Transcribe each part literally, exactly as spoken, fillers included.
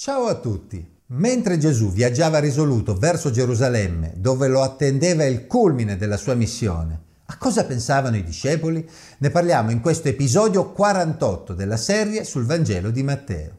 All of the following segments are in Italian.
Ciao a tutti! Mentre Gesù viaggiava risoluto verso Gerusalemme, dove lo attendeva il culmine della sua missione, a cosa pensavano i discepoli? Ne parliamo in questo episodio quarantotto della serie sul Vangelo di Matteo.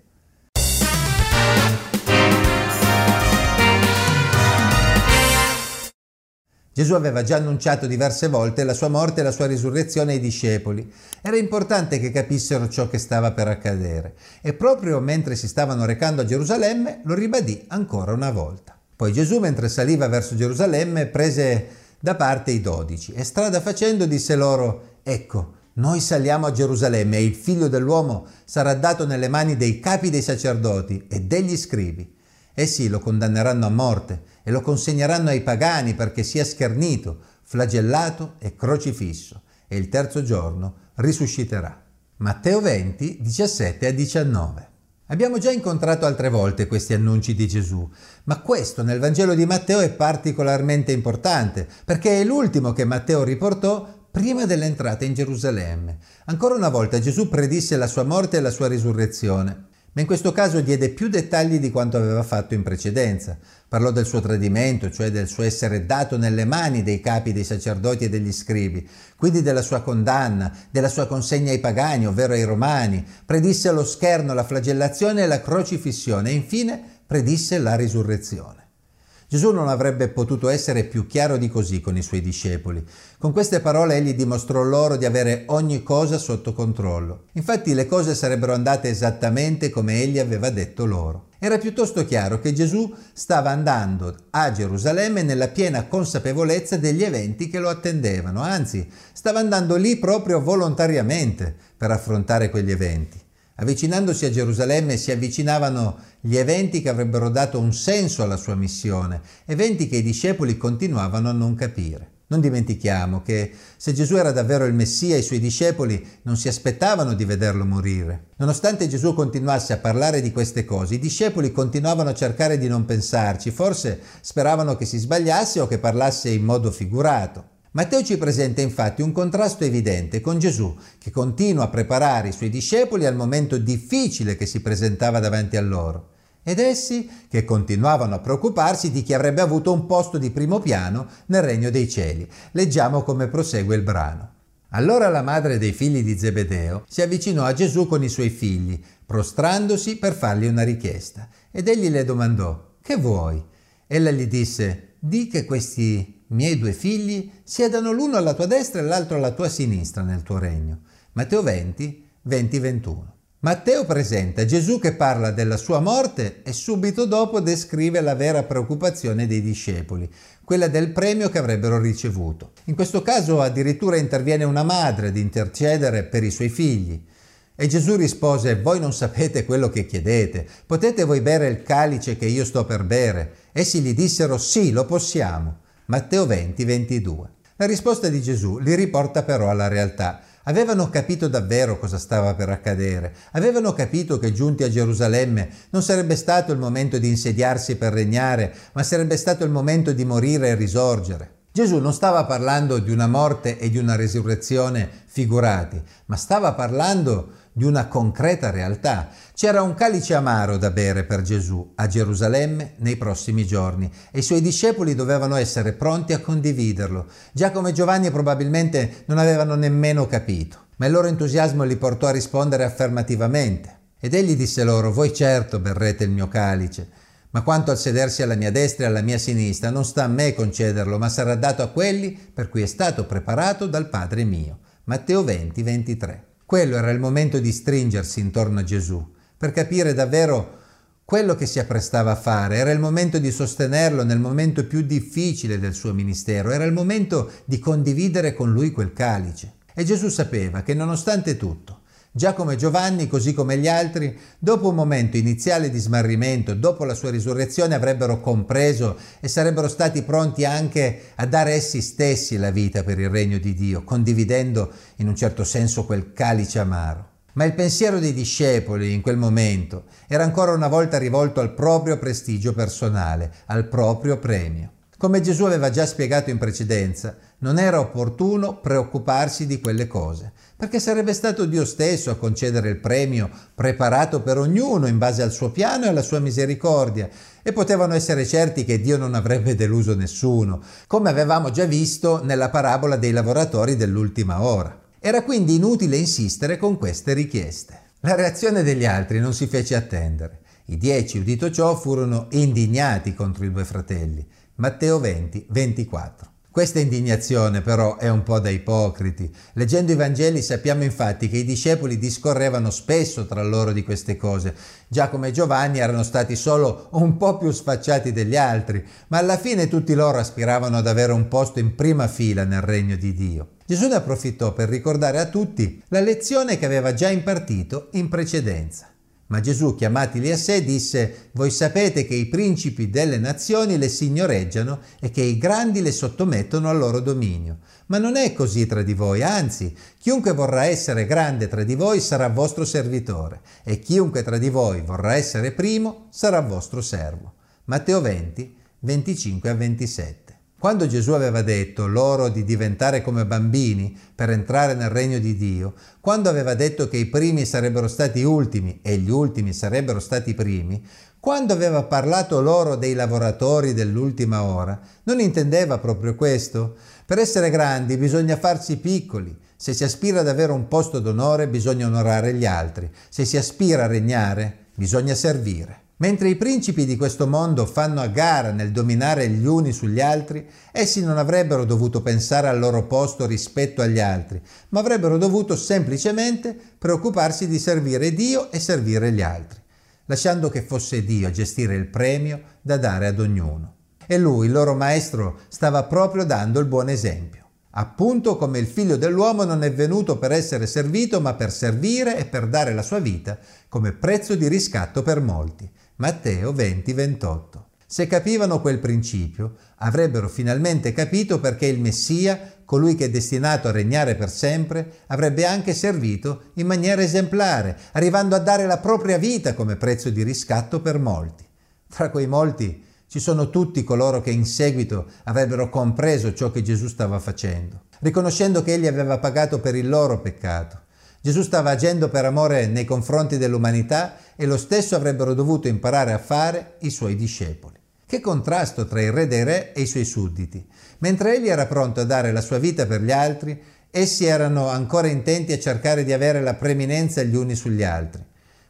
Gesù aveva già annunciato diverse volte la sua morte e la sua risurrezione ai discepoli. Era importante che capissero ciò che stava per accadere e proprio mentre si stavano recando a Gerusalemme lo ribadì ancora una volta. Poi Gesù, mentre saliva verso Gerusalemme, prese da parte i dodici e strada facendo disse loro: «Ecco, noi saliamo a Gerusalemme e il figlio dell'uomo sarà dato nelle mani dei capi dei sacerdoti e degli scribi. Essi lo condanneranno a morte e lo consegneranno ai pagani perché sia schernito, flagellato e crocifisso, e il terzo giorno risusciterà». Matteo venti, diciassette a diciannove. Abbiamo già incontrato altre volte questi annunci di Gesù, ma questo nel Vangelo di Matteo è particolarmente importante perché è l'ultimo che Matteo riportò prima dell'entrata in Gerusalemme. Ancora una volta Gesù predisse la sua morte e la sua risurrezione, ma in questo caso diede più dettagli di quanto aveva fatto in precedenza. Parlò del suo tradimento, cioè del suo essere dato nelle mani dei capi dei sacerdoti e degli scribi, quindi della sua condanna, della sua consegna ai pagani, ovvero ai romani. Predisse lo scherno, la flagellazione e la crocifissione e infine predisse la risurrezione. Gesù non avrebbe potuto essere più chiaro di così con i suoi discepoli. Con queste parole egli dimostrò loro di avere ogni cosa sotto controllo. Infatti le cose sarebbero andate esattamente come egli aveva detto loro. Era piuttosto chiaro che Gesù stava andando a Gerusalemme nella piena consapevolezza degli eventi che lo attendevano, anzi, stava andando lì proprio volontariamente per affrontare quegli eventi. Avvicinandosi a Gerusalemme si avvicinavano gli eventi che avrebbero dato un senso alla sua missione, eventi che i discepoli continuavano a non capire. Non dimentichiamo che se Gesù era davvero il Messia, i suoi discepoli non si aspettavano di vederlo morire. Nonostante Gesù continuasse a parlare di queste cose, i discepoli continuavano a cercare di non pensarci, forse speravano che si sbagliasse o che parlasse in modo figurato. Matteo ci presenta infatti un contrasto evidente con Gesù, che continua a preparare i suoi discepoli al momento difficile che si presentava davanti a loro, ed essi che continuavano a preoccuparsi di chi avrebbe avuto un posto di primo piano nel regno dei cieli. Leggiamo come prosegue il brano. «Allora la madre dei figli di Zebedeo si avvicinò a Gesù con i suoi figli, prostrandosi per fargli una richiesta, ed egli le domandò: "Che vuoi?" Ella gli disse: "Di che questi miei due figli siedano l'uno alla tua destra e l'altro alla tua sinistra nel tuo regno". Matteo venti, venti ventuno. Matteo presenta Gesù che parla della sua morte e subito dopo descrive la vera preoccupazione dei discepoli, quella del premio che avrebbero ricevuto. In questo caso addirittura interviene una madre ad intercedere per i suoi figli. E Gesù rispose: "Voi non sapete quello che chiedete. Potete voi bere il calice che io sto per bere?" Essi gli dissero: "Sì, lo possiamo". Matteo venti, ventidue. La risposta di Gesù li riporta però alla realtà. Avevano capito davvero cosa stava per accadere. Avevano capito che giunti a Gerusalemme non sarebbe stato il momento di insediarsi per regnare, ma sarebbe stato il momento di morire e risorgere. Gesù non stava parlando di una morte e di una risurrezione figurati, ma stava parlando di una concreta realtà. C'era un calice amaro da bere per Gesù a Gerusalemme nei prossimi giorni e i suoi discepoli dovevano essere pronti a condividerlo. Giacomo e Giovanni probabilmente non avevano nemmeno capito, ma il loro entusiasmo li portò a rispondere affermativamente. Ed egli disse loro: "Voi certo berrete il mio calice, ma quanto al sedersi alla mia destra e alla mia sinistra non sta a me concederlo, ma sarà dato a quelli per cui è stato preparato dal Padre mio". Matteo venti, ventitré. Quello era il momento di stringersi intorno a Gesù per capire davvero quello che si apprestava a fare. Era il momento di sostenerlo nel momento più difficile del suo ministero. Era il momento di condividere con lui quel calice. E Gesù sapeva che nonostante tutto, Giacomo e Giovanni, così come gli altri, dopo un momento iniziale di smarrimento, dopo la sua risurrezione, avrebbero compreso e sarebbero stati pronti anche a dare essi stessi la vita per il regno di Dio, condividendo in un certo senso quel calice amaro. Ma il pensiero dei discepoli in quel momento era ancora una volta rivolto al proprio prestigio personale, al proprio premio. Come Gesù aveva già spiegato in precedenza, non era opportuno preoccuparsi di quelle cose, perché sarebbe stato Dio stesso a concedere il premio preparato per ognuno in base al suo piano e alla sua misericordia, e potevano essere certi che Dio non avrebbe deluso nessuno, come avevamo già visto nella parabola dei lavoratori dell'ultima ora. Era quindi inutile insistere con queste richieste. La reazione degli altri non si fece attendere. I dieci, udito ciò, furono indignati contro i due fratelli. Matteo venti, ventiquattro. Questa indignazione però è un po' da ipocriti. Leggendo i Vangeli sappiamo infatti che i discepoli discorrevano spesso tra loro di queste cose. Giacomo e Giovanni erano stati solo un po' più sfacciati degli altri, ma alla fine tutti loro aspiravano ad avere un posto in prima fila nel regno di Dio. Gesù ne approfittò per ricordare a tutti la lezione che aveva già impartito in precedenza. Ma Gesù, chiamatili a sé, disse: «Voi sapete che i principi delle nazioni le signoreggiano e che i grandi le sottomettono al loro dominio. Ma non è così tra di voi, anzi, chiunque vorrà essere grande tra di voi sarà vostro servitore, e chiunque tra di voi vorrà essere primo sarà vostro servo». Matteo venti, venticinque a ventisette. Quando Gesù aveva detto loro di diventare come bambini per entrare nel regno di Dio, quando aveva detto che i primi sarebbero stati ultimi e gli ultimi sarebbero stati primi, quando aveva parlato loro dei lavoratori dell'ultima ora, non intendeva proprio questo? Per essere grandi bisogna farsi piccoli. Se si aspira ad avere un posto d'onore, bisogna onorare gli altri. Se si aspira a regnare, bisogna servire. Mentre i principi di questo mondo fanno a gara nel dominare gli uni sugli altri, essi non avrebbero dovuto pensare al loro posto rispetto agli altri, ma avrebbero dovuto semplicemente preoccuparsi di servire Dio e servire gli altri, lasciando che fosse Dio a gestire il premio da dare ad ognuno. E lui, il loro maestro, stava proprio dando il buon esempio. Appunto come il figlio dell'uomo non è venuto per essere servito, ma per servire e per dare la sua vita come prezzo di riscatto per molti. Matteo venti, ventotto. Se capivano quel principio, avrebbero finalmente capito perché il Messia, colui che è destinato a regnare per sempre, avrebbe anche servito in maniera esemplare, arrivando a dare la propria vita come prezzo di riscatto per molti. Tra quei molti ci sono tutti coloro che in seguito avrebbero compreso ciò che Gesù stava facendo, riconoscendo che egli aveva pagato per il loro peccato. Gesù stava agendo per amore nei confronti dell'umanità e lo stesso avrebbero dovuto imparare a fare i suoi discepoli. Che contrasto tra il re dei re e i suoi sudditi! Mentre egli era pronto a dare la sua vita per gli altri, essi erano ancora intenti a cercare di avere la preminenza gli uni sugli altri.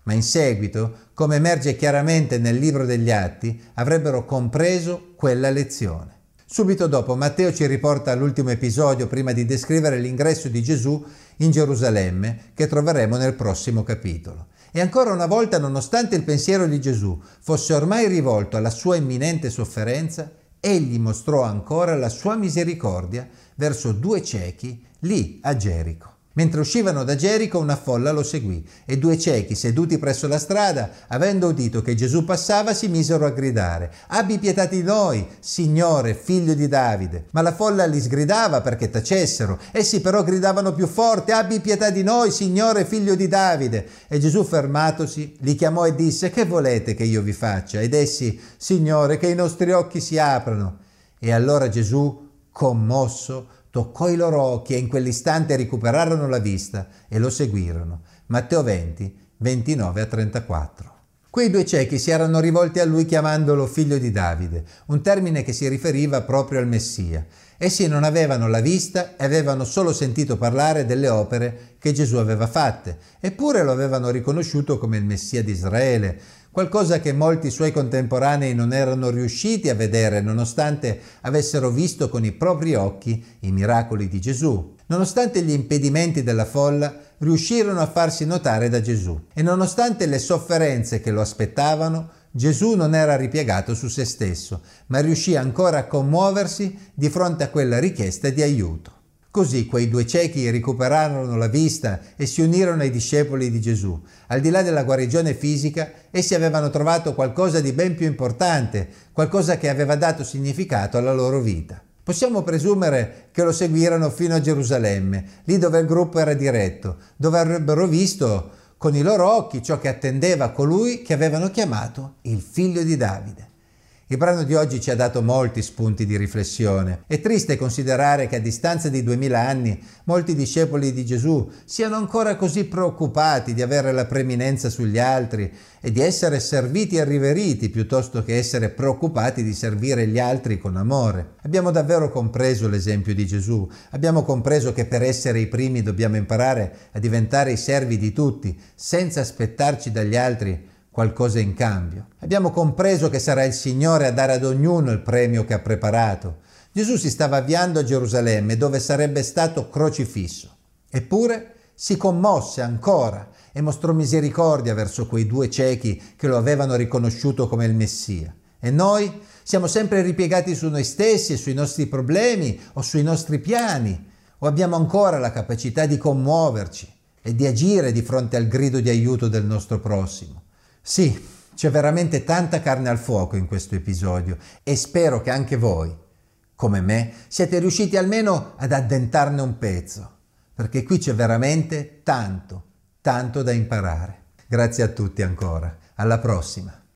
Ma in seguito, come emerge chiaramente nel libro degli Atti, avrebbero compreso quella lezione. Subito dopo Matteo ci riporta all'ultimo episodio prima di descrivere l'ingresso di Gesù in Gerusalemme, che troveremo nel prossimo capitolo. E ancora una volta, nonostante il pensiero di Gesù fosse ormai rivolto alla sua imminente sofferenza, egli mostrò ancora la sua misericordia verso due ciechi lì a Gerico. Mentre uscivano da Gerico, una folla lo seguì, e due ciechi seduti presso la strada, avendo udito che Gesù passava, si misero a gridare: «Abbi pietà di noi, Signore, figlio di Davide!» Ma la folla li sgridava perché tacessero. Essi però gridavano più forte: «Abbi pietà di noi, Signore, figlio di Davide!» E Gesù, fermatosi, li chiamò e disse: «Che volete che io vi faccia?» Ed essi: «Signore, che i nostri occhi si aprano!» E allora Gesù, commosso, toccò i loro occhi e in quell'istante recuperarono la vista e lo seguirono. Matteo venti, ventinove a trentaquattro. Quei due ciechi si erano rivolti a lui chiamandolo figlio di Davide, un termine che si riferiva proprio al Messia. Essi non avevano la vista e avevano solo sentito parlare delle opere che Gesù aveva fatte, eppure lo avevano riconosciuto come il Messia di Israele, qualcosa che molti suoi contemporanei non erano riusciti a vedere nonostante avessero visto con i propri occhi i miracoli di Gesù. Nonostante gli impedimenti della folla, riuscirono a farsi notare da Gesù, e nonostante le sofferenze che lo aspettavano, Gesù non era ripiegato su se stesso, ma riuscì ancora a commuoversi di fronte a quella richiesta di aiuto. Così quei due ciechi recuperarono la vista e si unirono ai discepoli di Gesù. Al di là della guarigione fisica, essi avevano trovato qualcosa di ben più importante, qualcosa che aveva dato significato alla loro vita. Possiamo presumere che lo seguirono fino a Gerusalemme, lì dove il gruppo era diretto, dove avrebbero visto con i loro occhi ciò che attendeva colui che avevano chiamato il figlio di Davide. Il brano di oggi ci ha dato molti spunti di riflessione. È triste considerare che a distanza di duemila anni molti discepoli di Gesù siano ancora così preoccupati di avere la preminenza sugli altri e di essere serviti e riveriti piuttosto che essere preoccupati di servire gli altri con amore. Abbiamo davvero compreso l'esempio di Gesù, abbiamo compreso che per essere i primi dobbiamo imparare a diventare i servi di tutti, senza aspettarci dagli altri qualcosa in cambio. Abbiamo compreso che sarà il Signore a dare ad ognuno il premio che ha preparato. Gesù si stava avviando a Gerusalemme, dove sarebbe stato crocifisso. Eppure si commosse ancora e mostrò misericordia verso quei due ciechi che lo avevano riconosciuto come il Messia. E noi siamo sempre ripiegati su noi stessi e sui nostri problemi o sui nostri piani, o abbiamo ancora la capacità di commuoverci e di agire di fronte al grido di aiuto del nostro prossimo. Sì, c'è veramente tanta carne al fuoco in questo episodio e spero che anche voi, come me, siete riusciti almeno ad addentarne un pezzo, perché qui c'è veramente tanto, tanto da imparare. Grazie a tutti ancora, alla prossima!